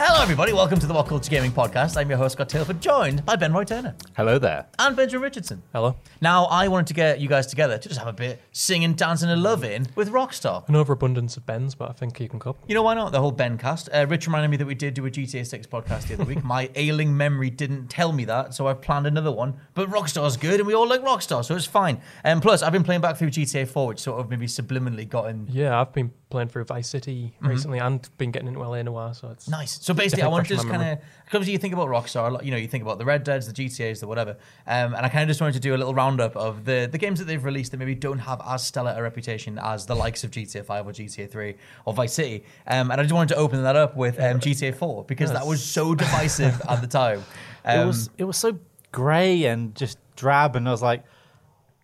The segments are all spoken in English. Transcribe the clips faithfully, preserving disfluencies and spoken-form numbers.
Hello everybody, welcome to the What Culture Gaming podcast. I'm your host Scott Taylor, joined by Benroy Turner. Hello there. And Benjamin Richardson. Hello. Now I wanted to get you guys together to just have a bit singing, dancing and loving with Rockstar. An overabundance of Bens, but I think you can cope. You know, why not? The whole Ben cast. Uh, Rich reminded me that we did do a G T A six podcast the other week. My ailing memory didn't tell me that, so I've planned another one. But Rockstar's good and we all like Rockstar, so it's fine. And um, plus, I've been playing back through G T A four, which sort of maybe subliminally got in. Yeah, I've been playing through Vice City mm-hmm. recently and been getting into L A. Noire, so it's... Nice. So basically, I want to just kind of... Because you think about Rockstar, a lot, you know, you think about the Red Deads, the G T As, the whatever. Um, and I kind of just wanted to do a little roundup of the, the games that they've released that maybe don't have as stellar a reputation as the likes of G T A five or G T A three or Vice City. Um, and I just wanted to open that up with um, G T A four because yes. that was so divisive at the time. Um, it was it was so grey and just drab, and I was like...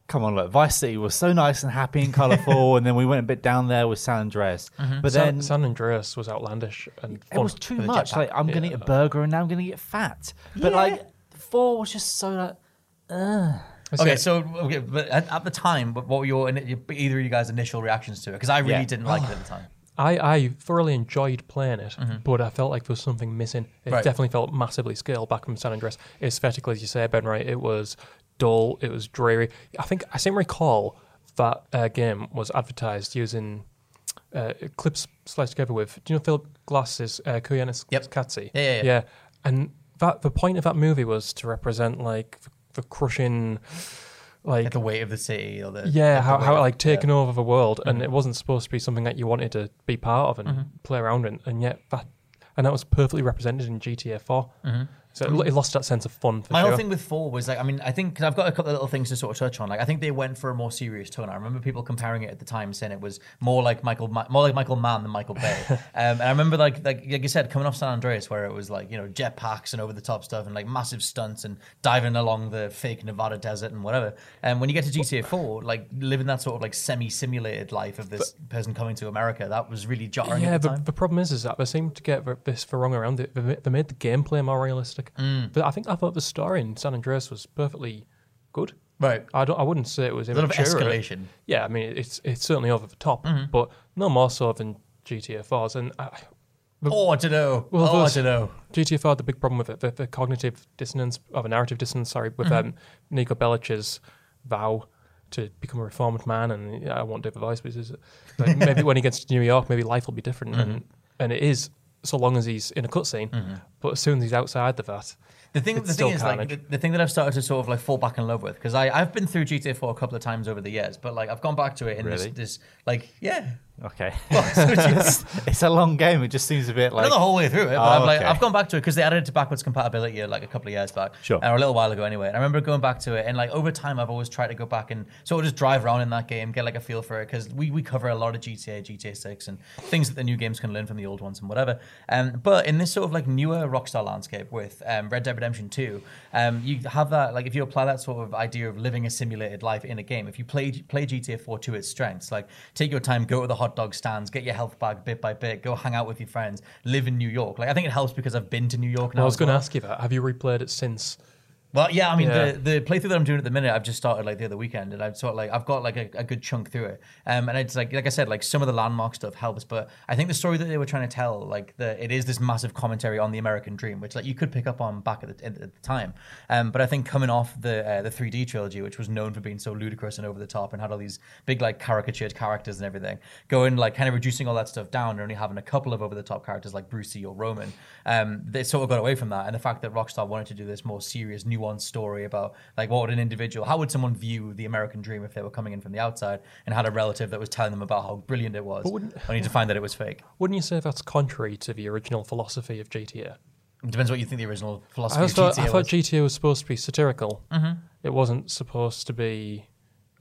Come on, look, Vice City was so nice and happy and colourful, and then we went a bit down there with San Andreas. Mm-hmm. But San, then San Andreas was outlandish and fun. It was too much. Like, I'm yeah. going to eat a burger and now I'm going to get fat. But yeah. like, four was just so like, ugh. Okay, so okay, but at, at the time, what were your either of you guys' initial reactions to it? Because I really yeah. didn't like it at the time. I, I thoroughly enjoyed playing it, mm-hmm. but I felt like there was something missing. It right. definitely felt massively scaled back from San Andreas. Aesthetically, as you say, Ben, right, it was dull, it was dreary. I think, I seem to recall that uh, game was advertised using uh, clips sliced together with, do you know Philip Glass's uh, Koyaanisqatsi? Yep. Yeah, yeah, yeah. Yeah. And that the point of that movie was to represent like the, the crushing... Like, like the weight of the city, or the yeah, like how how it like taken yeah. over the world, mm-hmm. and it wasn't supposed to be something that you wanted to be part of and mm-hmm. play around in, and yet that and that was perfectly represented in G T A four. Mm-hmm. So it lost that sense of fun. For My sure. whole thing with four was like, I mean, I think, because I've got a couple of little things to sort of touch on. Like, I think they went for a more serious tone. I remember people comparing it at the time, saying it was more like Michael, Ma- more like Michael Mann than Michael Bay. um, and I remember, like, like like you said, coming off San Andreas, where it was like, you know, jetpacks and over the top stuff and like massive stunts and diving along the fake Nevada desert and whatever. And when you get to G T A four, like living that sort of like semi-simulated life of this but, person coming to America, that was really jarring. Yeah, at the, the, time. the problem is, is that they seem to get this for wrong around it. They, they made the gameplay more realistic. Mm. But I think I thought the story in San Andreas was perfectly good. Right. I don't. I wouldn't say it was immature. A little bit escalation. Yeah, I mean, it's it's certainly over the top, mm-hmm. but no more so than G T A four's. And I, oh, I don't know. Well, oh, I don't know. G T A four had the big problem with it, the, the cognitive dissonance, or the narrative dissonance, sorry, with mm-hmm. um, Nico Bellic's vow to become a reformed man, and yeah, I won't do the voice, but like, maybe when he gets to New York, maybe life will be different, mm-hmm. and and it is. So long as he's in a cutscene, mm-hmm. but as soon as he's outside the vat, the thing, it's the still thing is, carnage. Like the, the thing that I've started to sort of like fall back in love with, because I I've been through G T A four a couple of times over the years, but like I've gone back to it in really? this, this like yeah. Okay. Well, so just, it's a long game. It just seems a bit like... Not the whole way through it, but oh, I've, like, okay. I've gone back to it because they added it to backwards compatibility like a couple of years back. Sure. Or a little while ago anyway. And I remember going back to it, and like over time I've always tried to go back and sort of just drive around in that game, get like a feel for it, because we, we cover a lot of G T A, G T A six and things that the new games can learn from the old ones and whatever. Um, but in this sort of like newer Rockstar landscape with um, Red Dead Redemption two, um, you have that, like if you apply that sort of idea of living a simulated life in a game, if you play play G T A four to its strengths, like take your time, go to the hot dog stands, get your health bag bit by bit, go hang out with your friends, live in New York. Like I think it helps because I've been to New York now. Well, I was going to well. ask you that. Have you replayed it since Well, yeah, I mean, yeah. the the playthrough that I'm doing at the minute, I've just started like the other weekend, and I've sort of like I've got like a, a good chunk through it. Um, and it's like like I said, like some of the landmark stuff helps, but I think the story that they were trying to tell, like the it is this massive commentary on the American dream, which like you could pick up on back at the, at the time. Um, but I think coming off the uh, the three D trilogy, which was known for being so ludicrous and over the top, and had all these big like caricatured characters and everything, going like kind of reducing all that stuff down and only having a couple of over the top characters like Brucey or Roman. Um, they sort of got away from that, and the fact that Rockstar wanted to do this more serious, nuanced story about like what would an individual, how would someone view the American dream if they were coming in from the outside and had a relative that was telling them about how brilliant it was, only to find that it was fake. Wouldn't you say that's contrary to the original philosophy of G T A? It depends what you think the original philosophy I of thought, G T A I was. I thought G T A was supposed to be satirical. Mm-hmm. It wasn't supposed to be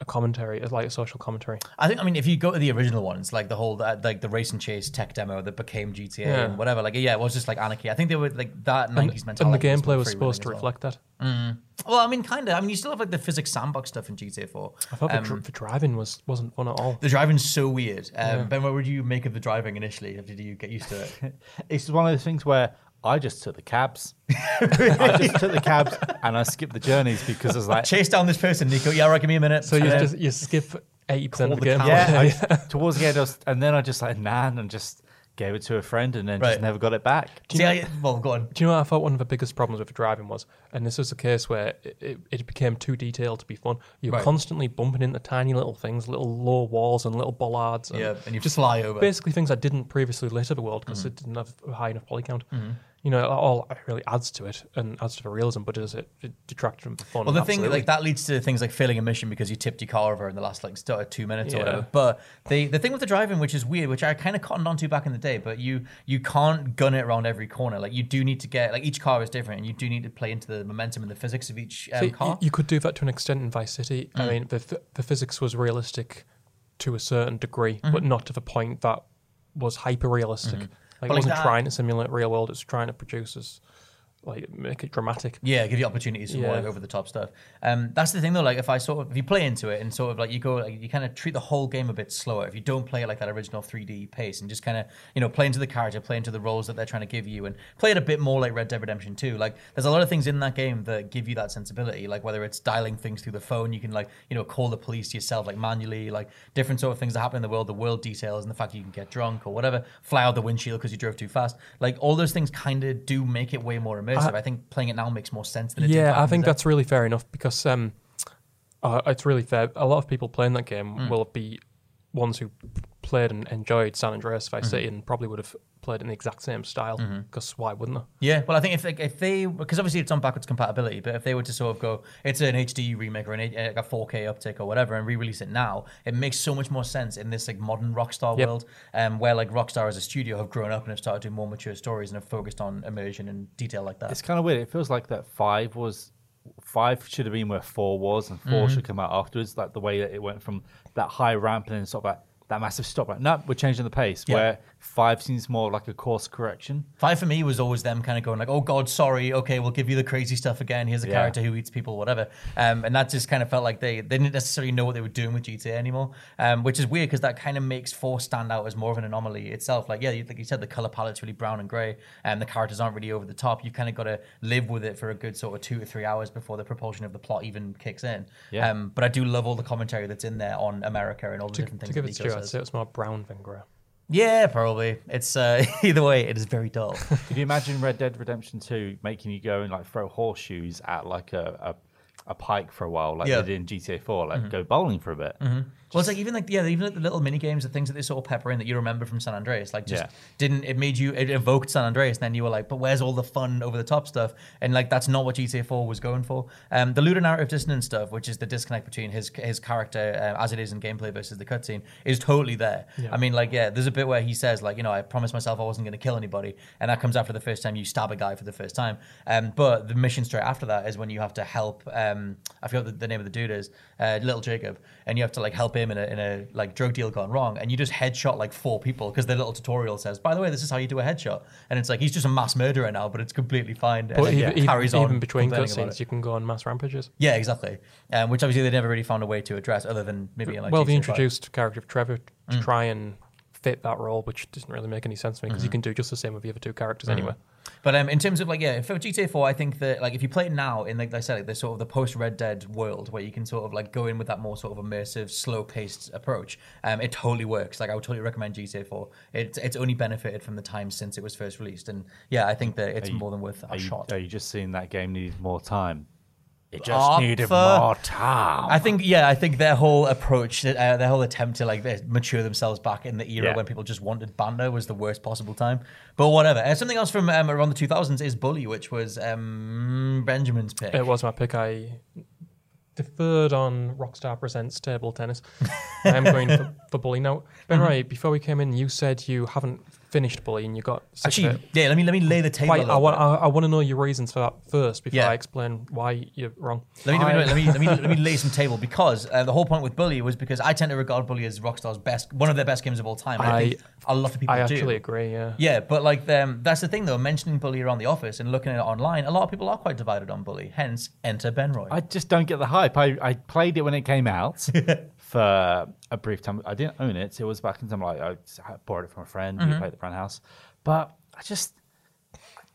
a commentary, like a social commentary. I think, I mean, if you go to the original ones, like the whole, uh, like the race and chase tech demo that became G T A yeah. and whatever, like, yeah, it was just like anarchy. I think they were like that and, nineties mentality. And the gameplay was supposed to well. reflect that. Mm. Well, I mean, kind of. I mean, you still have like the physics sandbox stuff in G T A four. I thought um, the, dr the driving was, wasn't fun at all. The driving's so weird. Um, yeah. Ben, what would you make of the driving initially? Did you get used to it? It's one of those things where I just took the cabs. I just took the cabs and I skipped the journeys because I was like... Chase down this person, Nico. Yeah, all right, give me a minute. So you um, just you skip eighty percent of the game. Yeah, I, towards the end, I was, and then I just like, nah, and just gave it to a friend and then right. just never got it back. Do you See, know, I, well, go on. Do you know what I thought one of the biggest problems with driving was? And this was a case where it, it, it became too detailed to be fun. You're right. constantly bumping into tiny little things, little low walls and little bollards. And yeah, and you just fly over. Basically things I didn't previously litter the world because mm-hmm. it didn't have a high enough poly count. Mm-hmm. You know, it all really adds to it and adds to the realism, but does it, it detract from the fun? Well, the absolutely. thing like that leads to things like failing a mission because you tipped your car over in the last like two minutes yeah. or whatever. But the the thing with the driving, which is weird, which I kind of cottoned onto back in the day, but you you can't gun it around every corner. Like you do need to get like each car is different, and you do need to play into the momentum and the physics of each um, so car. You, you could do that to an extent in Vice City. Mm. I mean, the the physics was realistic to a certain degree, mm-hmm. but not to the point that was hyper realistic. Mm-hmm. Like it wasn't like trying to simulate real world, it's trying to produce us, like, make it dramatic. Yeah, give you opportunities for yeah. more like, over-the-top stuff. Um, that's the thing, though, like, if I sort of, if you play into it and sort of, like, you go, like, you kind of treat the whole game a bit slower. If you don't play it like that original three D pace and just kind of, you know, play into the character, play into the roles that they're trying to give you and play it a bit more like Red Dead Redemption two. Like, there's a lot of things in that game that give you that sensibility, like, whether it's dialing things through the phone, you can, like, you know, call the police yourself, like, manually, like, different sort of things that happen in the world, the world details and the fact that you can get drunk or whatever, fly out the windshield because you drove too fast. Like, all those things kind of do make it way more immersive. I, I think playing it now makes more sense than it did. Yeah, I think that's really fair enough because um, uh, it's really fair. A lot of people playing that game mm. will be ones who played and enjoyed San Andreas, Vice mm. City, and probably would have played in the exact same style because mm-hmm. why wouldn't they? Yeah, well, I think if they, if they, because obviously it's on backwards compatibility, but if they were to sort of go, it's an H D remake or an, a four K uptick or whatever, and re-release it now, it makes so much more sense in this like modern Rockstar yep. world, um, where like Rockstar as a studio have grown up and have started doing more mature stories and have focused on immersion and detail like that. It's kind of weird. It feels like that five was. Five should have been where four was, and four mm-hmm. should come out afterwards. Like the way that it went from that high ramp and then sort of like that massive stop. Like, no, we're changing the pace. Yeah. Where five seems more like a course correction. Five for me was always them kind of going like, oh God, sorry. Okay, we'll give you the crazy stuff again. Here's a yeah. character who eats people, whatever. Um, and that just kind of felt like they, they didn't necessarily know what they were doing with G T A anymore, um, which is weird because that kind of makes four stand out as more of an anomaly itself. Like, yeah, like you said, the color palette's really brown and gray and the characters aren't really over the top. You've kind of got to live with it for a good sort of two to three hours before the propulsion of the plot even kicks in. Yeah. Um, but I do love all the commentary that's in there on America and all the to, different things. To give it to you, I'd say it's more brown than gray. Yeah, probably. It's uh, either way, it is very dull. Could you imagine Red Dead Redemption two making you go and like throw horseshoes at like a, a, a pike for a while, like yeah. they did in G T A four, like mm-hmm. go bowling for a bit? Mm-hmm. Well, it's like even like yeah, even like the little mini games, the things that they sort of pepper in that you remember from San Andreas, like just yeah. didn't it made you it evoked San Andreas, and then you were like, but where's all the fun over the top stuff? And like that's not what G T A four was going for. Um, the ludonarrative dissonance stuff, which is the disconnect between his his character uh, as it is in gameplay versus the cutscene, is totally there. Yeah. I mean, like yeah, there's a bit where he says like you know I promised myself I wasn't going to kill anybody, and that comes after the first time you stab a guy for the first time. Um, but the mission straight after that is when you have to help. Um, I forgot the, the name of the dude is uh, Little Jacob, and you have to like help him. In a, in a like drug deal gone wrong, and you just headshot like four people because their little tutorial says, by the way, this is how you do a headshot, and it's like he's just a mass murderer now, but it's completely fine. But and even, carries even on between cutscenes, you can go on mass rampages. Yeah, exactly. Um, which obviously they never really found a way to address, other than maybe in, like well, they introduced the character of Trevor to mm. try and fit that role, which doesn't really make any sense to me because mm-hmm. you can do just the same with the other two characters mm-hmm. anyway. But um, in terms of like, yeah, for G T A four, I think that like if you play it now in like I said, like the sort of the post Red Dead world where you can sort of like go in with that more sort of immersive, slow paced approach, um, it totally works. Like I would totally recommend G T A four. It, it's only benefited from the time since it was first released, and yeah, I think that it's you, more than worth a are shot. You, are you just seeing that game needed more time? It just Arthur. needed more time. I think, yeah, I think their whole approach, uh, their whole attempt to like mature themselves back in the era yeah. when people just wanted banter was the worst possible time. But whatever. Uh, something else from um, around the two thousands is Bully, which was um, Benjamin's pick. It was my pick. I deferred on Rockstar Presents Table Tennis. I am going for, for Bully. Now, Benroy, mm-hmm. before we came in, you said you haven't finished Bully and you got sick actually of it. Yeah, let me let me lay the table. Wait, I want I, I want to know your reasons for that first before yeah. I explain why you're wrong. Let me I... let me let me let me lay some table because uh, the whole point with Bully was because I tend to regard Bully as Rockstar's best, one of their best games of all time. I, I think a lot of people I do. I actually agree. Yeah. Yeah, but like um, that's the thing though. Mentioning Bully around the office and looking at it online, a lot of people are quite divided on Bully. Hence, enter Benroy. I just don't get the hype. I I played it when it came out. For a brief time, I didn't own it. It was back in time like I borrowed it from a friend. Mm-hmm. We played at the friend house, but I just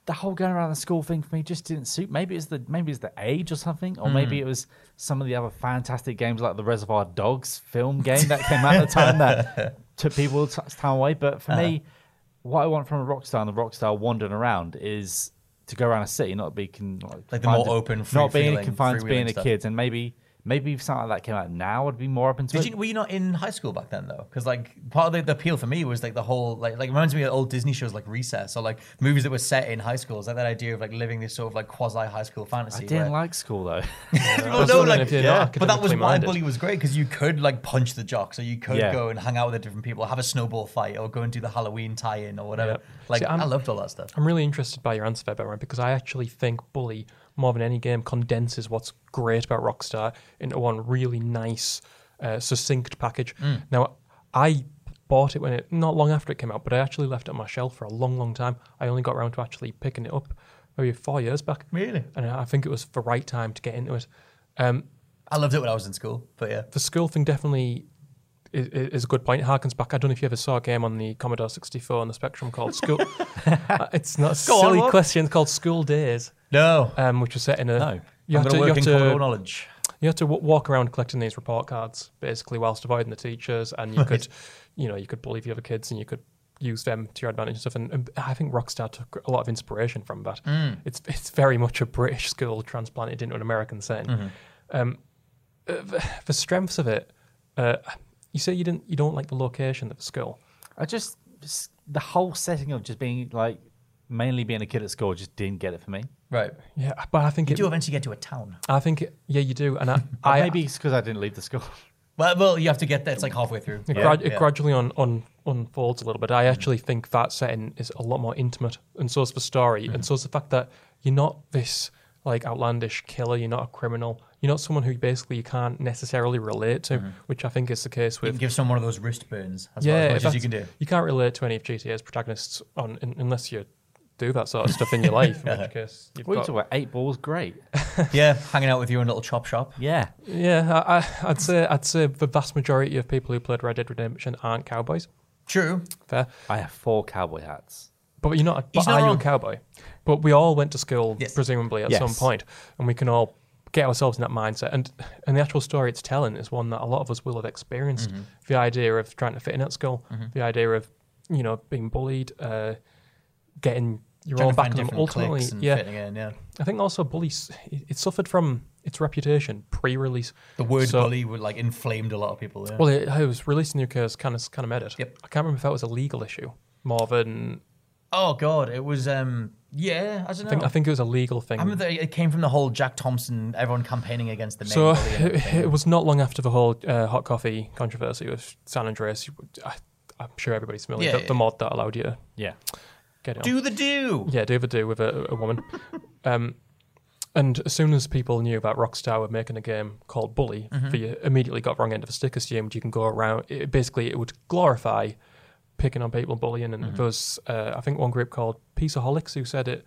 the whole going around the school thing for me just didn't suit. Maybe it's the maybe it's the age or something, or mm. maybe it was some of the other fantastic games like the Reservoir Dogs film game that came out at the time that took people's time away. But for uh-huh. me, what I want from a Rockstar and the Rockstar wandering around is to go around a city, not be con- like the more open, free not being confined to being a kid, and maybe. Maybe something like that came out now, I'd be more open to Did it. You, were you not in high school back then, though? Because, like, part of the, the appeal for me was, like, the whole, like, like, reminds me of old Disney shows like Recess or, like, movies that were set in high schools. Like, that idea of, like, living this sort of, like, quasi-high school fantasy. I didn't where... like school, though. well, no, like, yeah. But that was why Bully was great, because you could, like, punch the jocks, or you could yeah. go and hang out with the different people, have a snowball fight, or go and do the Halloween tie-in or whatever. Yeah. Like, See, I loved all that stuff. I'm really interested by your answer there, Benroy, because I actually think Bully... more than any game, condenses what's great about Rockstar into one really nice, uh, succinct package. Mm. Now, I bought it when it not long after it came out, but I actually left it on my shelf for a long, long time. I only got around to actually picking it up maybe four years back. Really? And I think it was the right time to get into it. Um, I loved it when I was in school, but yeah. The school thing definitely... Is, is a good point. It harkens back. I don't know if you ever saw a game on the Commodore sixty-four and the Spectrum called School. It's not a silly on, question. It's called School Days. No. Um, which was set in a. No. You I'm have to work you in have Commodore to, knowledge. You had to w- walk around collecting these report cards, basically, whilst avoiding the teachers, and you right. could, you know, you could bully the other kids, and you could use them to your advantage and stuff. And, and I think Rockstar took a lot of inspiration from that. Mm. It's it's very much a British school transplanted into an American setting. Mm-hmm. Um, the, the strengths of it. Uh, You say you didn't. You don't like the location of the school. I just, just the whole setting of just being like mainly being a kid at school just didn't get it for me. Right. Yeah, but I think you it, do eventually get to a town. I think it, yeah, you do, and I, I maybe it's because I didn't leave the school. Well, well, you have to get there. It's like halfway through. It, yeah, grad, yeah. it gradually on, on unfolds a little bit. I actually mm-hmm. think that setting is a lot more intimate, and so is the story, mm-hmm. and so is the fact that you're not this like outlandish killer. You're not a criminal. You're not someone who basically you can't necessarily relate to, mm-hmm. which I think is the case with... You can give someone one of those wrist burns as, yeah, well, as much as you can do. You can't relate to any of G T A's protagonists on in, unless you do that sort of stuff in your life, in which case you've what got... What are you talking about? Eight balls, great. Yeah, hanging out with you in a little chop shop. Yeah. Yeah, I, I, I'd say I'd say the vast majority of people who played Red Dead Redemption aren't cowboys. True. Fair. I have four cowboy hats. But you're not a, but not are you a cowboy? But we all went to school, yes. presumably, at yes. some point, and we can all... get ourselves in that mindset, and and the actual story it's telling is one that a lot of us will have experienced. Mm-hmm. The idea of trying to fit in at school, mm-hmm. the idea of, you know, being bullied, uh, getting your trying own back, and ultimately, and yeah, fitting in, yeah. I think also Bully, it, it suffered from its reputation pre-release. The word so, bully would like inflamed a lot of people. Yeah. Well, it, it was released in the U K as kind of kind of made it. Yep. I can't remember if that was a legal issue more than. Oh God, it was. Um, Yeah, I don't know. I think, I think it was a legal thing. I remember that it came from the whole Jack Thompson, everyone campaigning against the main bully. So it, it was not long after the whole uh, hot coffee controversy with San Andreas. I, I'm sure everybody's familiar with yeah, the, yeah. the mod that allowed you to yeah. get it on. Do the do! Yeah, do the do with a, a woman. um, and as soon as people knew about Rockstar were making a game called Bully, mm-hmm. they immediately got wrong end of the stick, assumed you can go around. It, basically, it would glorify... picking on people, bullying, and mm-hmm. there was, uh, I think, one group called Peaceaholics who said it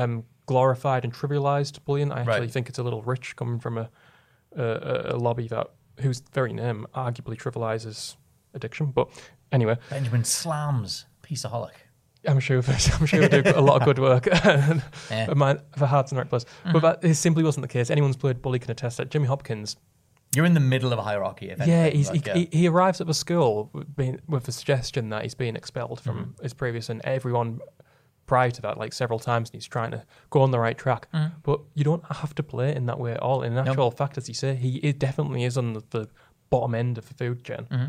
um, glorified and trivialized bullying. I actually right. think it's a little rich coming from a, a, a lobby that whose very name arguably trivializes addiction, but Anyway. Benjamin slams Peaceaholic. I'm sure I'm sure they do a lot of good work yeah. for, my, for Hearts and Reckless. Mm-hmm. But that simply wasn't the case. Anyone's played Bully can attest that. Jimmy Hopkins. You're in the middle of a hierarchy. If yeah, he's, like, he, yeah. He, he arrives at the school with, being, with the suggestion that he's being expelled from mm-hmm. his previous, and everyone prior to that, like several times, and he's trying to go on the right track. Mm-hmm. But you don't have to play it in that way at all. In actual nope. fact, as you say, he it definitely is on the, the bottom end of the food chain. Mm-hmm.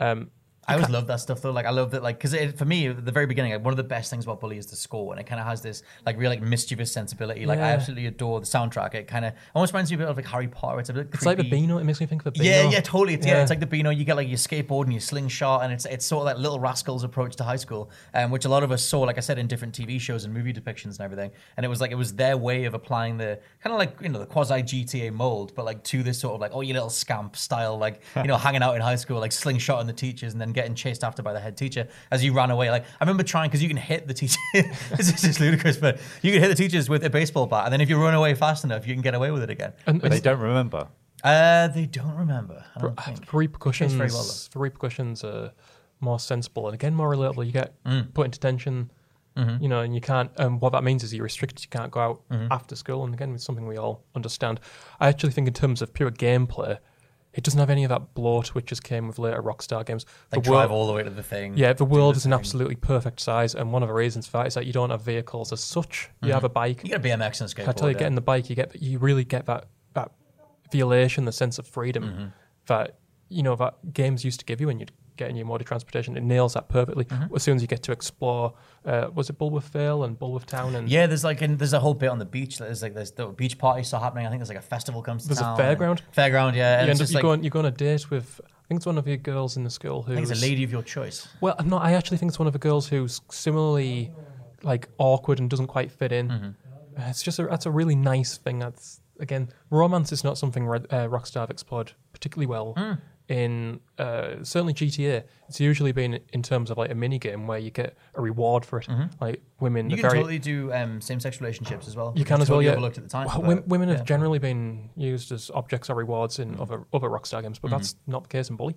Um, I always love that stuff though. Like I love that, like, because for me, at the very beginning, like, one of the best things about Bully is the score, and it kind of has this like real like mischievous sensibility. Like yeah. I absolutely adore the soundtrack. It kind of almost reminds me a bit of like Harry Potter. It's a bit. It's creepy. Like the Beano. It makes me think of the Beano. Yeah, yeah, totally. It's, yeah. yeah, it's like the Beano. You get like your skateboard and your slingshot, and it's it's sort of that Little Rascals approach to high school, um, which a lot of us saw, like I said, in different T V shows and movie depictions and everything. And it was like it was their way of applying the kind of like you know the quasi G T A mold, but like to this sort of like oh you little scamp style, like you know hanging out in high school, like slingshotting the teachers and then getting chased after by the head teacher as you ran away. Like I remember trying, because you can hit the teacher. This is just ludicrous, but you can hit the teachers with a baseball bat, and then if you run away fast enough, you can get away with it again. And but they don't remember. Uh, they don't remember. I don't think. Repercussions. Very well, repercussions are more sensible and again more relatable. You get mm. put into detention, mm-hmm. you know, and you can't. Um, what that means is you're restricted. You can't go out mm-hmm. after school, and again, it's something we all understand. I actually think in terms of pure gameplay, it doesn't have any of that bloat which just came with later Rockstar games. They drive all the way to the thing. Yeah, the world is an absolutely perfect size, and one of the reasons for that is that you don't have vehicles as such. Mm-hmm. You have a bike. You get a B M X and a skateboard. I tell you, yeah. getting the bike, you get you really get that that violation, the sense of freedom mm-hmm. that you know that games used to give you when you'd get in your mode of transportation. It nails that perfectly. Mm-hmm. As soon as you get to explore, uh, was it Bulworth Vale and Bulworth Town? And yeah, there's like and there's a whole bit on the beach. There's like there's the beach party still happening. I think there's like a festival comes to there's town. There's a fairground. Fairground, yeah. And you, it's just you, like, go on, you go on a date with, I think it's one of your girls in the school who's... I think it's a lady of your choice. Well, I'm not, I actually think it's one of the girls who's similarly like awkward and doesn't quite fit in. Mm-hmm. It's just, a, that's a really nice thing. That's, again, romance is not something uh, Rockstar have explored particularly well. Mm. In uh, certainly G T A, it's usually been in terms of like a mini game where you get a reward for it. Mm-hmm. Like women, you can very... totally do um, same-sex relationships as well. You, you can, can as totally well. Yeah, overlooked at the time. Well, but, women yeah. have generally been used as objects or rewards in mm-hmm. other other Rockstar games, but mm-hmm. that's not the case in Bully.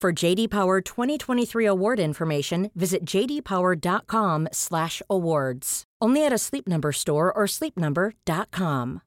For J D Power twenty twenty-three award information, visit j d power dot com slash awards. Only at a Sleep Number store or sleep number dot com.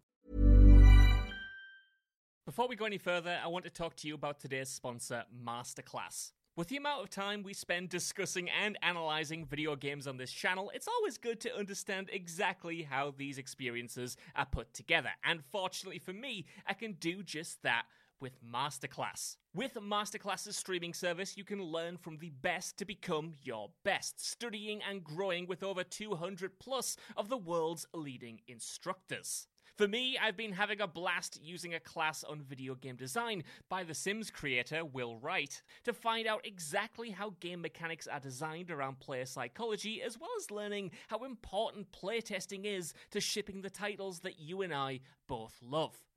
Before we go any further, I want to talk to you about today's sponsor, MasterClass. With the amount of time we spend discussing and analysing video games on this channel, it's always good to understand exactly how these experiences are put together. And fortunately for me, I can do just that with MasterClass. With MasterClass's streaming service, you can learn from the best to become your best, studying and growing with over two hundred plus of the world's leading instructors. For me, I've been having a blast using a class on video game design by The Sims creator Will Wright to find out exactly how game mechanics are designed around player psychology, as well as learning how important playtesting is to shipping the titles that you and I both love.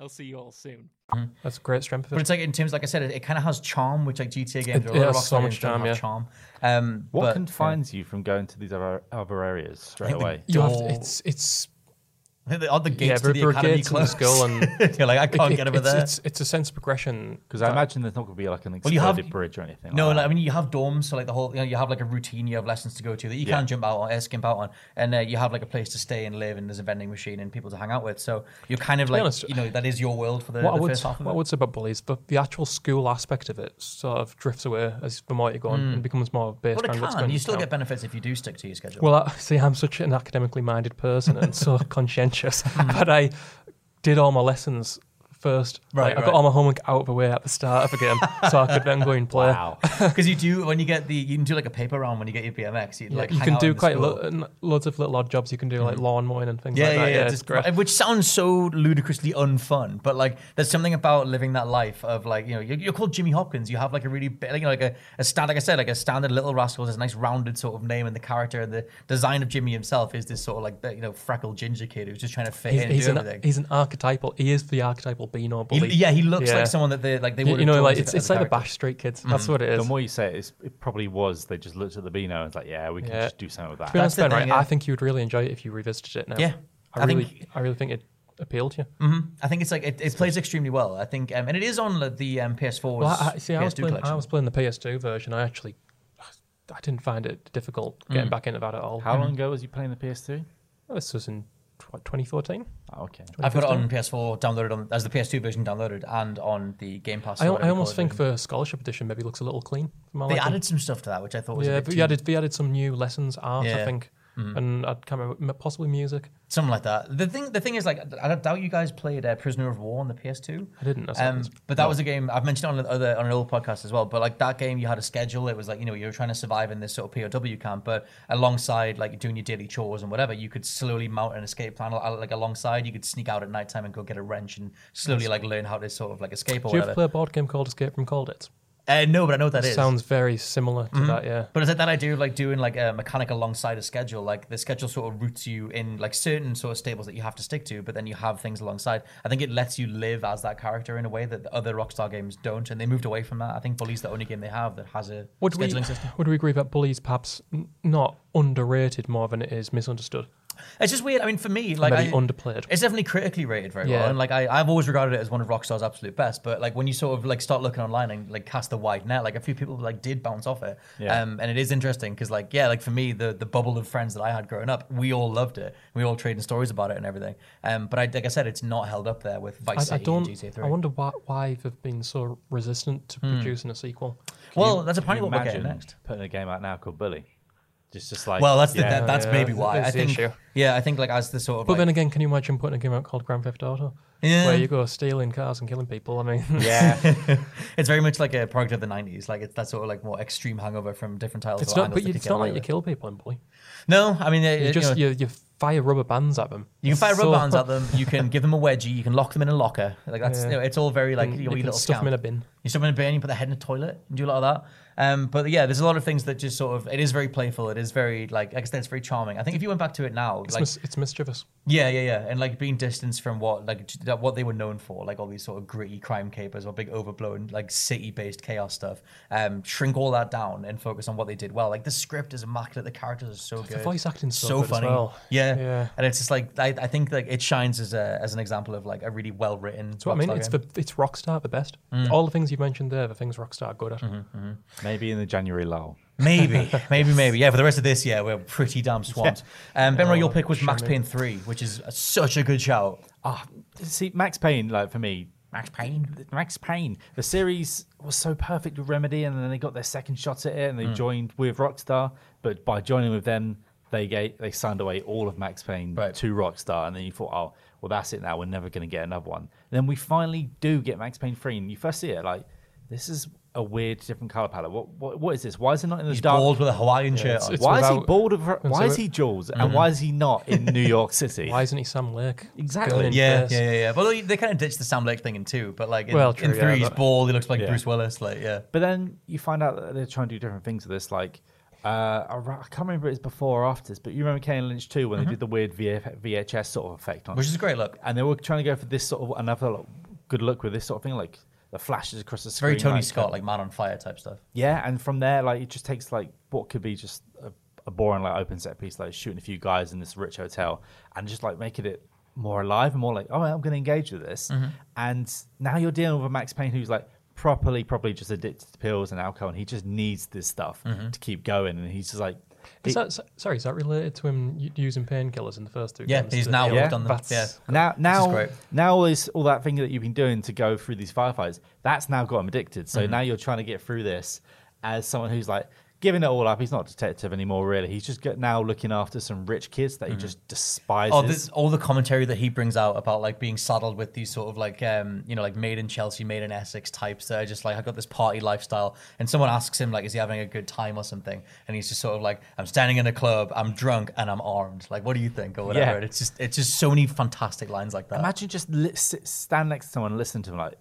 I'll see you all soon. Mm-hmm. That's a great strength of it. But it's like, in terms, like I said, it, it kind of has charm, which like G T A games it, it has so much charm. Yeah. charm. Um, what but, confines yeah. you from going to these other, other areas straight away? You have to, it's it's. I think the other gates yeah, to the academy close. And you're like, I can't it, get over it's, there. It's, it's a sense of progression, because I imagine there's not going to be like an extended well, have, bridge or anything. No, like like, I mean you have dorms, so like the whole you know you have like a routine, you have lessons to go to that you yeah. can jump out on, uh, skimp out on, and uh, you have like a place to stay and live, and there's a vending machine and people to hang out with. So you're kind of like honest, you know that is your world for the, what the would, first half. Of what I would say about Bully is the, the actual school aspect of it sort of drifts away as the more you go on mm. and becomes more based on what's going. You still get benefits if you do stick to your schedule. Well, I, see, I'm such an academically minded person and so conscientious. But I did all my lessons first. Right, like, right. I got all my homework out of the way at the start of the game, so I could then go and play. Wow! Because you do when you get the, you can do like a paper round when you get your B M X. You, yeah, like, you can do quite lo- loads of little odd jobs. You can do like lawn mowing and things yeah, like yeah, that. Yeah, yeah, it's great. Which sounds so ludicrously unfun, but like there's something about living that life of like you know you're, you're called Jimmy Hopkins. You have like a really big, like, you know, like a, a stand, like I said, like a standard Little Rascals is a nice rounded sort of name, and the character and the design of Jimmy himself is this sort of like you know freckled ginger kid who's just trying to fit he's, in. He's and do an, everything. He's an archetypal. He is the archetypal. Beano, he, yeah, he looks yeah. like someone that they like. They would, you know, like it's, it's like the Bash Street Kids. Mm. That's what it is. The more you say it, it's, it probably was. They just looked at the Beano and was like, "Yeah, we can yeah. just do something with that." To be honest, Ben, right? Yeah. I think you would really enjoy it if you revisited it now. Yeah, I, I really, think, I really think it appealed to you. Mm-hmm. I think it's like it, it plays extremely well. I think, um, and it is on like, the um, P S four's well, I, see, I P S two was playing, collection. I was playing the P S two version. I actually, I didn't find it difficult getting mm. back into that at all. How mm. long ago was you playing the P S two? Oh, this was in. twenty fourteen Oh, okay. I've got it on P S four downloaded on, as the P S two version downloaded and on the Game Pass. I, I almost think version. The Scholarship Edition maybe looks a little clean. They liking. added some stuff to that, which I thought was yeah, a bit. Yeah, added, they added some new lessons, art, yeah. I think, mm-hmm. and I can't remember, possibly music. Something like that. The thing the thing is, like, I doubt you guys played uh, Prisoner of War on the P S two. I didn't. Um, but that no. was a game, I've mentioned on, other, on an old podcast as well, but, like, that game, you had a schedule. It was, like, you know, you were trying to survive in this sort of P O W camp, but alongside, like, doing your daily chores and whatever, you could slowly mount an escape plan, like, alongside. You could sneak out at nighttime and go get a wrench and slowly, like, learn how to sort of, like, escape or whatever. Do you ever play a board game called Escape from Colditz? Uh, no, but I know what that it is. Sounds very similar to mm-hmm. that, yeah. But it's like that idea of like doing like a mechanic alongside a schedule. Like the schedule sort of roots you in like certain sort of stables that you have to stick to, but then you have things alongside. I think it lets you live as that character in a way that the other Rockstar games don't, and they moved away from that. I think Bully's the only game they have that has a would scheduling we, system. Would we agree that Bully's perhaps not underrated more than it is misunderstood? It's just weird. I mean, for me, like, I, underplayed. It's definitely critically rated very yeah. well, and like I, I've always regarded it as one of Rockstar's absolute best. But like when you sort of like start looking online and like cast the wide net, like a few people like did bounce off it, yeah. um, and it is interesting because like yeah, like for me, the the bubble of friends that I had growing up, we all loved it. We all traded stories about it and everything. Um, but I, like I said, it's not held up there with Vice City and G T A three. I wonder why, why they've been so resistant to mm. producing a sequel. Can well, you, that's apparently what we're getting next. Putting a game out now called Bully. Just, just like well, that's the, yeah, that, that's yeah, maybe that's, why that's I think. Issue. Yeah, I think like as the sort of. But like, then again, can you imagine putting a game out called Grand Theft Auto, yeah. where you go stealing cars and killing people? I mean, yeah, it's very much like a product of the nineties. Like it's that sort of like more extreme hangover from different titles. It's not, but you, it's not like with. You kill people in Bully. No, I mean, it, you it, just you, know, you, you fire rubber bands at them. You can fire rubber so bands at them. You can give them a wedgie. You can lock them in a locker. Like that's yeah. you know, it's all very like you, you can little stuff scam. Them in a bin. You stuff them in a bin. You put their head in a toilet and do a lot of that. Um, but yeah, there's a lot of things that just sort of, it is very playful. It is very, like, like I said, it's very charming. I think if you went back to it now, it's like, mis- it's mischievous. Yeah, yeah, yeah. And like being distanced from what, like, what they were known for, like all these sort of gritty crime capers or big overblown, like city-based chaos stuff. Um, shrink all that down and focus on what they did well. Like the script is immaculate. The characters are so good. The voice acting so, so good funny. As well. Yeah. yeah. And it's just like, I, I think like it shines as a, as an example of like a really well-written. That's what I mean. It's the, it's Rockstar the best. Mm. All the things you've mentioned there, the things Rockstar are good at. Mm-hmm, mm-hmm. Maybe in the January lull. Maybe, maybe, maybe. Yeah, for the rest of this year, we're pretty damn swamped. Yeah. Um, Benroy, oh, your pick was Max Payne three, which is a, such a good shout. Oh, see, Max Payne, like for me, Max Payne, Max Payne. The series was so perfect with Remedy, and then they got their second shot at it, and they mm. joined with Rockstar. But by joining with them, they gave, they signed away all of Max Payne right. to Rockstar, and then you thought, oh, well, that's it now. We're never going to get another one. And then we finally do get Max Payne three, and you first see it like, this is a weird, different color palette. What, what, what is this? Why is it not in the He's dark? He's bald with a Hawaiian yeah, shirt it's, it's Why without... is he bald? Of her... Why is he Jules? Mm-hmm. And why is he not in New York City? Why isn't he Sam Lake? Exactly. Yeah, yeah, yeah, yeah. Well, they kind of ditched the Sam Lake thing in two, but like in, well, true, in three, yeah, he's but... bald. He looks like yeah. Bruce Willis. Like, yeah. But then you find out that they're trying to do different things with this, like. Uh, I can't remember if it's before or after this, but you remember Kane Lynch two when mm-hmm. they did the weird V H S sort of effect on it. Which is a great look. And they were trying to go for this sort of another look, good look with this sort of thing, like the flashes across the screen. Very Tony like, Scott, like Man on Fire type stuff. Yeah, and from there, like it just takes like what could be just a, a boring like open set piece, like shooting a few guys in this rich hotel, and just like making it more alive and more like, oh, I'm going to engage with this. Mm-hmm. And now you're dealing with a Max Payne who's like, properly probably just addicted to pills and alcohol, and he just needs this stuff mm-hmm. to keep going, and he's just like is that, so, sorry is that related to him using painkillers in the first two yeah games? He's now yeah, worked on them yeah. now now now all, this, all that thing that you've been doing to go through these firefights, that's now got him addicted, so mm-hmm. now you're trying to get through this as someone who's like giving it all up. He's not a detective anymore, really. He's just now looking after some rich kids that he mm. just despises. Oh, this, all the commentary that he brings out about like being saddled with these sort of like, um, you know, like made in Chelsea, made in Essex types that are just like, I got this party lifestyle. And someone asks him like, is he having a good time or something? And he's just sort of like, I'm standing in a club, I'm drunk, and I'm armed. Like, what do you think or whatever? Yeah. And it's just, it's just so many fantastic lines like that. Imagine just li- sit, stand next to someone, and listen to him like,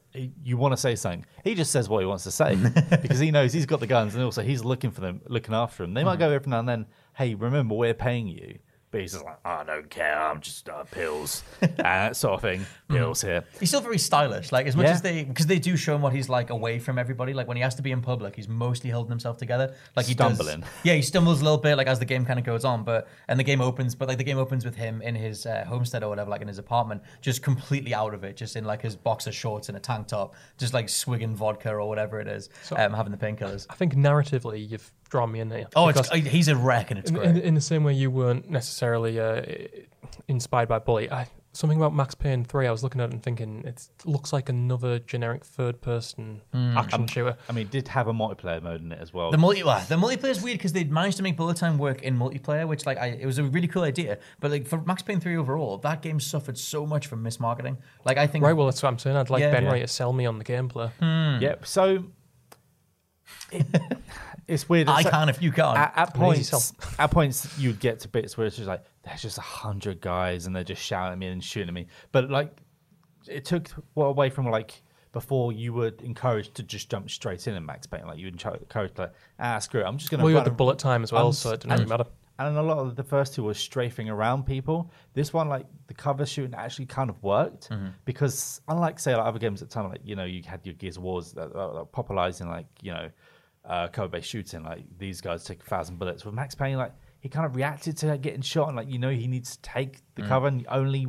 you want to say something. He just says what he wants to say because he knows he's got the guns, and also he's looking for them, looking after them. They mm-hmm. might go every now and then, hey, remember, we're paying you. But he's just like, oh, I don't care. I'm just uh, pills, and that sort of thing. Pills here. He's still very stylish. Like, as much yeah. as they, because they do show him what he's like away from everybody. Like, when he has to be in public, he's mostly holding himself together. Like, he Stumbling. Does, yeah, he stumbles a little bit, like, as the game kind of goes on. But, and the game opens, but, like, the game opens with him in his uh, homestead or whatever, like, in his apartment, just completely out of it, just in, like, his boxer shorts and a tank top, just, like, swigging vodka or whatever it is, so um, having the painkillers. I think narratively, you've drawn me in there. Oh, it's, he's a wreck, and it's in, great. In, in the same way you weren't necessarily. Uh, inspired by Bully. I, something about Max Payne three, I was looking at it and thinking, it looks like another generic third-person mm. action um, shooter. I mean, it did have a multiplayer mode in it as well. The, multi- well, the multiplayer is weird because they'd managed to make bullet time work in multiplayer, which like I, it was a really cool idea. But like for Max Payne three overall, that game suffered so much from mismarketing. Like I think, right, well, that's what I'm saying. I'd like yeah, Benroy yeah. to sell me on the gameplay. Mm. Yep, so... It, it's weird. It's I like, can if you can't. At, at points, at points you'd get to bits where it's just like there's just a hundred guys and they're just shouting at me and shooting at me. But like, it took what away from like before you were encouraged to just jump straight in and Max Payne. Like you were encouraged to like ah screw it, I'm just gonna. Well, you had the bullet time as well, um, so it didn't and, really matter. And a lot of the first two were strafing around people. This one, like the cover shooting, actually kind of worked mm-hmm. because unlike say like other games at the time, like you know you had your Gears of Wars that, that were popularizing like you know. Uh, cover-based shooting, like these guys take a thousand bullets. With Max Payne, like he kind of reacted to getting shot, and like you know he needs to take the mm. cover, and only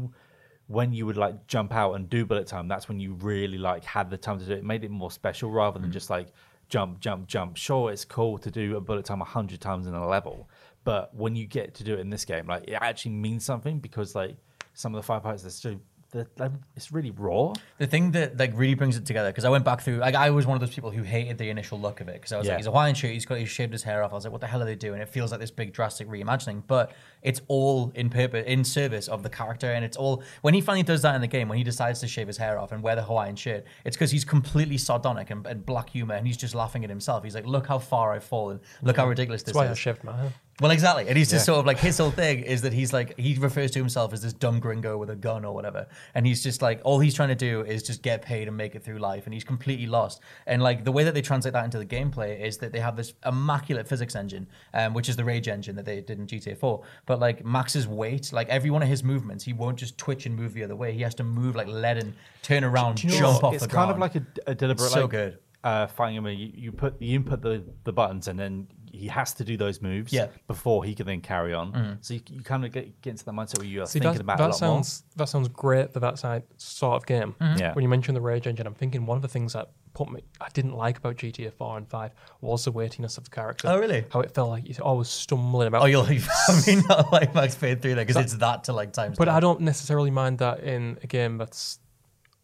when you would like jump out and do bullet time, that's when you really like had the time to do it. It made it more special rather than mm. just like jump, jump, jump. Sure, it's cool to do a bullet time a hundred times in a level, but when you get to do it in this game, like it actually means something because like some of the firefights they're still. The, like, it's really raw. The thing that like really brings it together, because I went back through, like I was one of those people who hated the initial look of it, because I was yeah. like, he's a Hawaiian shirt, he's got, he's shaved his hair off. I was like, what the hell are they doing? It feels like this big drastic reimagining, but it's all in purpose, in service of the character, and it's all, when he finally does that in the game, when he decides to shave his hair off and wear the Hawaiian shirt, it's because he's completely sardonic and, and black humor, and he's just laughing at himself. He's like, look how far I've fallen. Look how ridiculous this is. That's why I shaved my hair. Well, exactly. And he's just yeah. sort of like, his whole thing is that he's like, he refers to himself as this dumb gringo with a gun or whatever. And he's just like, all he's trying to do is just get paid and make it through life. And he's completely lost. And like the way that they translate that into the gameplay is that they have this immaculate physics engine, um, which is the rage engine that they did in G T A four. But like Max's weight, like every one of his movements, he won't just twitch and move the other way. He has to move like leaden, turn around, you know, jump off the ground. It's kind of like a, a deliberate, so like, good. Uh, fighting him. You, you put you input the, the buttons and then he has to do those moves yeah. before he can then carry on. Mm-hmm. So you, you kind of get, get into the mindset where you are See, thinking about that a lot sounds, more. That sounds great for that side, sort of game. Mm-hmm. Yeah. When you mentioned the rage engine, I'm thinking one of the things that put me I didn't like about G T A four and five was the weightiness of the character. Oh, really? How it felt like you're always stumbling about. Oh, you'll I mean, not like Max Payne three there because it's that to like times. But time. I don't necessarily mind that in a game that's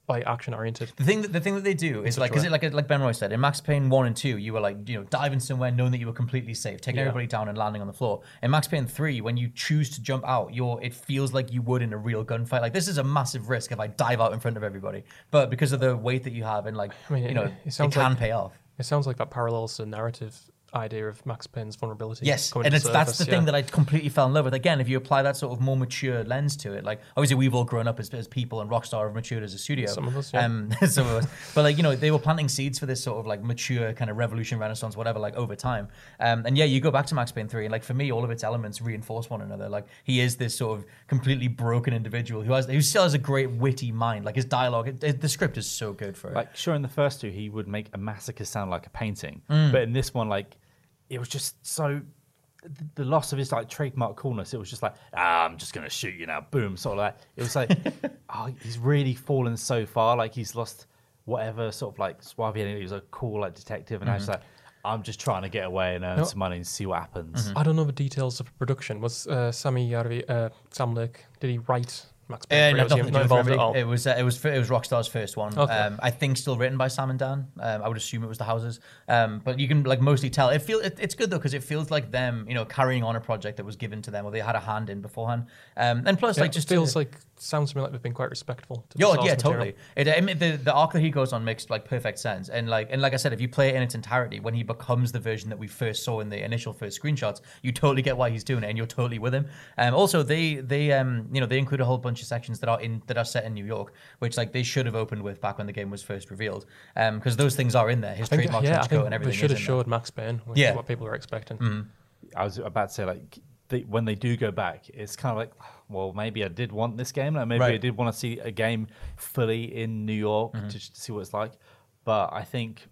by action-oriented. The thing that the thing that they do is like, is it like like Benroy said in Max Payne one and two, you were like you know diving somewhere, knowing that you were completely safe, taking yeah. everybody down and landing on the floor. In Max Payne three, when you choose to jump out, you're it feels like you would in a real gunfight. Like this is a massive risk if I dive out in front of everybody, but because of the weight that you have and like I mean, you know it, it, it can like, pay off. It sounds like that parallels the narrative idea of Max Payne's vulnerability. Yes, and it's, that's the yeah. thing that I completely fell in love with. Again, if you apply that sort of more mature lens to it, like obviously we've all grown up as, as people, and Rockstar have matured as a studio. Some of us, yeah. Um, some of us. But like, you know, they were planting seeds for this sort of like mature kind of revolution, renaissance, whatever, like over time. Um, and yeah, you go back to Max Payne three, and like for me, all of its elements reinforce one another. Like he is this sort of completely broken individual who has, who still has a great witty mind. Like his dialogue, it, it, the script is so good for it. Like sure, in the first two, he would make a massacre sound like a painting. Mm. But in this one, like, it was just so, the loss of his like trademark coolness, it was just like, ah, I'm just going to shoot you now, boom, sort of like, it was like, oh, he's really fallen so far, like he's lost whatever sort of like suavity, he was a cool like detective, and mm-hmm. I was like, I'm just trying to get away and earn no. some money and see what happens. Mm-hmm. I don't know the details of the production. Was uh, Sami Järvi, uh, Sam Lake, did he write Max Payne? Uh, no, nothing not involved at all. It was, uh, it was it was Rockstar's first one. Okay. Um, I think still written by Sam and Dan. Um, I would assume it was the houses. Um, but you can like mostly tell. It feel it, it's good though because it feels like them, you know, carrying on a project that was given to them or they had a hand in beforehand. Um, and plus, yeah, like, just it feels to, like sounds to me like they've been quite respectful. To the oh, yeah, material. Totally. It, I mean, the the arc that he goes on makes like perfect sense. And like and like I said, if you play it in its entirety, when he becomes the version that we first saw in the initial first screenshots, you totally get why he's doing it, and you're totally with him. Um, also, they they um you know they include a whole bunch of sections that are in that are set in New York, which like they should have opened with back when the game was first revealed, um because those things are in there. His trademarks yeah, and everything. They should have showed Max Payne, which yeah. is what people are expecting. Mm-hmm. I was about to say like they, when they do go back, it's kind of like, well, maybe I did want this game, like maybe right. I did want to see a game fully in New York mm-hmm. to, to see what it's like. But I think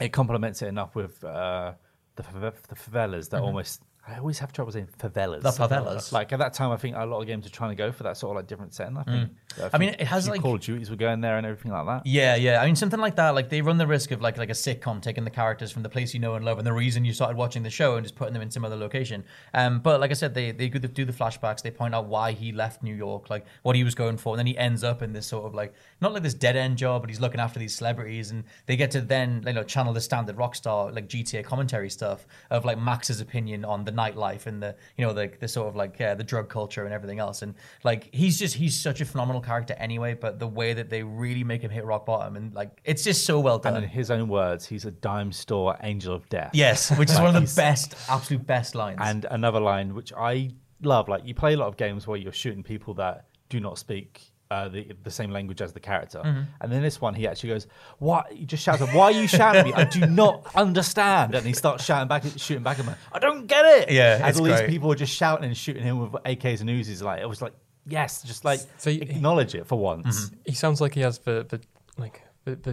it complements it enough with uh the the favelas that mm-hmm. almost. I always have trouble saying favelas. The favelas. Like, at that time, I think a lot of games are trying to go for that sort of, like, different setting. I think. Mm. I, I mean, it has, like... Call of Duties were going there and everything like that. Yeah, yeah. I mean, something like that. Like, they run the risk of, like, like a sitcom taking the characters from the place you know and love and the reason you started watching the show and just putting them in some other location. Um, but, like I said, they, they do the flashbacks. They point out why he left New York, like, what he was going for. And then he ends up in this sort of, like, not like this dead-end job, but he's looking after these celebrities. And they get to then, you know, channel the standard Rockstar, like, G T A commentary stuff of, like, Max's opinion on the the nightlife and the you know the the sort of like uh, the drug culture and everything else. And like he's just he's such a phenomenal character anyway, but the way that they really make him hit rock bottom, and like it's just so well done. And in his own words, he's a dime store angel of death. Yes, which is like one of the best absolute best lines. And another line which I love, like you play a lot of games where you're shooting people that do not speak Uh, the the same language as the character, mm-hmm. and then this one he actually goes, "What?" He just shouts, "Why are you shouting at me? I do not understand." And he starts shouting back, shooting back at me. I don't get it. Yeah, as it's all great. These people are just shouting and shooting him with A Ks and Uzis. Like it was like, yes, just like so he, acknowledge it for once. Mm-hmm. He sounds like he has the the like the. the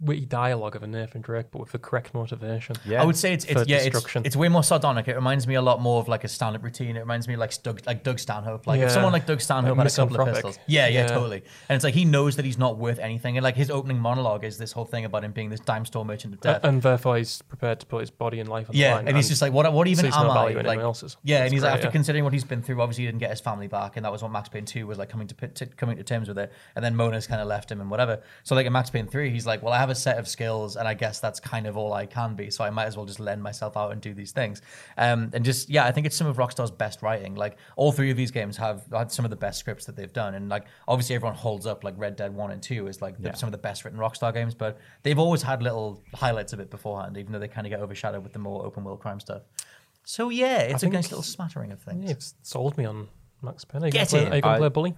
witty dialogue of a Nathan Drake, but with the correct motivation. Yeah. I would say it's it's, yeah, it's it's way more sardonic. It reminds me a lot more of like a stand-up routine. It reminds me like Doug, like Doug Stanhope. Like yeah. if someone like Doug Stanhope like had a couple of pistols. Yeah, yeah, yeah, totally. And it's like he knows that he's not worth anything. And like his opening monologue is this whole thing about him being this dime store merchant of death. Uh, and therefore he's prepared to put his body and life on yeah, the line. Yeah, and he's just like, what, what even am no I? Like, anyone else's. Yeah, it's and he's great, like, after yeah. considering what he's been through, obviously he didn't get his family back, and that was what Max Payne two was like, coming to, to coming to terms with it. And then Mona's kind of left him and whatever. So like in Max Payne three, he's like, well, I have a set of skills, and I guess that's kind of all I can be, so I might as well just lend myself out and do these things. Um, and just, yeah, I think it's some of Rockstar's best writing. Like, all three of these games have had some of the best scripts that they've done, and, like, obviously everyone holds up, like, Red Dead one and two as, like, yeah. the, some of the best written Rockstar games, but they've always had little highlights of it beforehand, even though they kind of get overshadowed with the more open-world crime stuff. So, yeah, it's a nice little smattering of things. Yeah, you've sold me on Max Payne. Are you Get gonna play, it! Are you going to play a bully?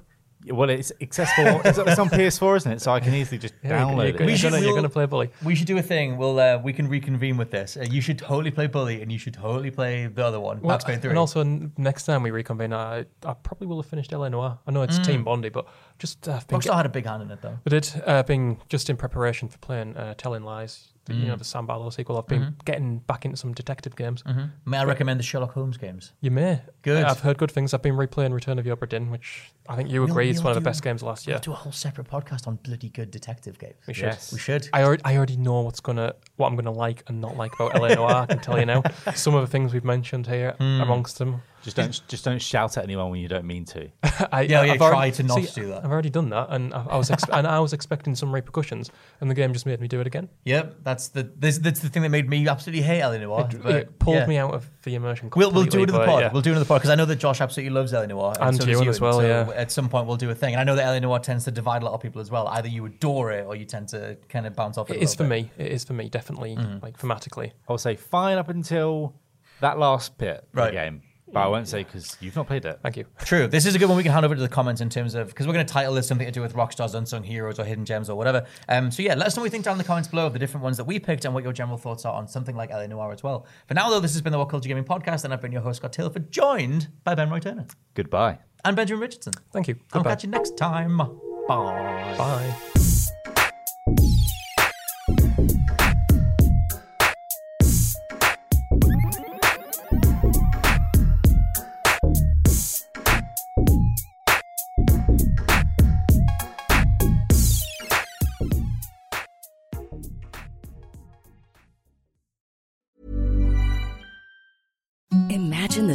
Well, it's accessible. It's on P S four, isn't it? So I can easily just yeah, download you're it. We should, you're we'll, going to play Bully. We should do a thing. We'll uh, we can reconvene with this. Uh, you should totally play Bully, and you should totally play the other one, well, Max Payne three. And also, next time we reconvene, I, I probably will have finished L A. Noire. I know it's mm. Team Bondi, but just uh, being, Rockstar had a big hand in it, though. We did. Uh, being just in preparation for playing uh, Telling Lies, the, mm. you know, the Sam Barlow sequel. I've been mm-hmm. getting back into some detective games. Mm-hmm. May I but recommend the Sherlock Holmes games? You may. Good. I've heard good things. I've been replaying Return of the Obra Dinn, which I think you no, agree is one of the best games last year. We'll do a whole separate podcast on bloody good detective games. We should. Yes. We should. I already, I already know what's gonna, what I'm going to like and not like about L A Noire. I can tell you now. Some of the things we've mentioned here mm. amongst them. Just don't, just don't shout at anyone when you don't mean to. I, yeah, yeah. I've try already, to not see, do that. I've already done that, and I, I was ex and I was expecting some repercussions, and the game just made me do it again. Yep, that's the this, that's the thing that made me absolutely hate L A. Noire. It, it pulled yeah. me out of the immersion. We'll we'll do it in the pod. Yeah. We'll do it in the pod because I know that Josh absolutely loves L A. Noire, and, and so you, you as well. So yeah. At some point, we'll do a thing, and I know that L A. Noire tends to divide a lot of people as well. Either you adore it or you tend to kind of bounce off it. It is for me. It is for me, definitely. Mm-hmm. Like thematically, I'll say fine up until that last bit right. of the game. But I won't say because you've not played it. Thank you. True. This is a good one we can hand over to the comments in terms of, because we're going to title this something to do with Rockstar's unsung heroes or hidden gems or whatever. Um, so yeah, let us know what you think down in the comments below of the different ones that we picked and what your general thoughts are on something like L A. Noire as well. For now though, this has been the What Culture Gaming Podcast, and I've been your host Scott Taylor, joined by Benroy Turner. Goodbye. And Benjamin Richardson. Thank you. I'll catch you next time. Bye. Bye. Imagine the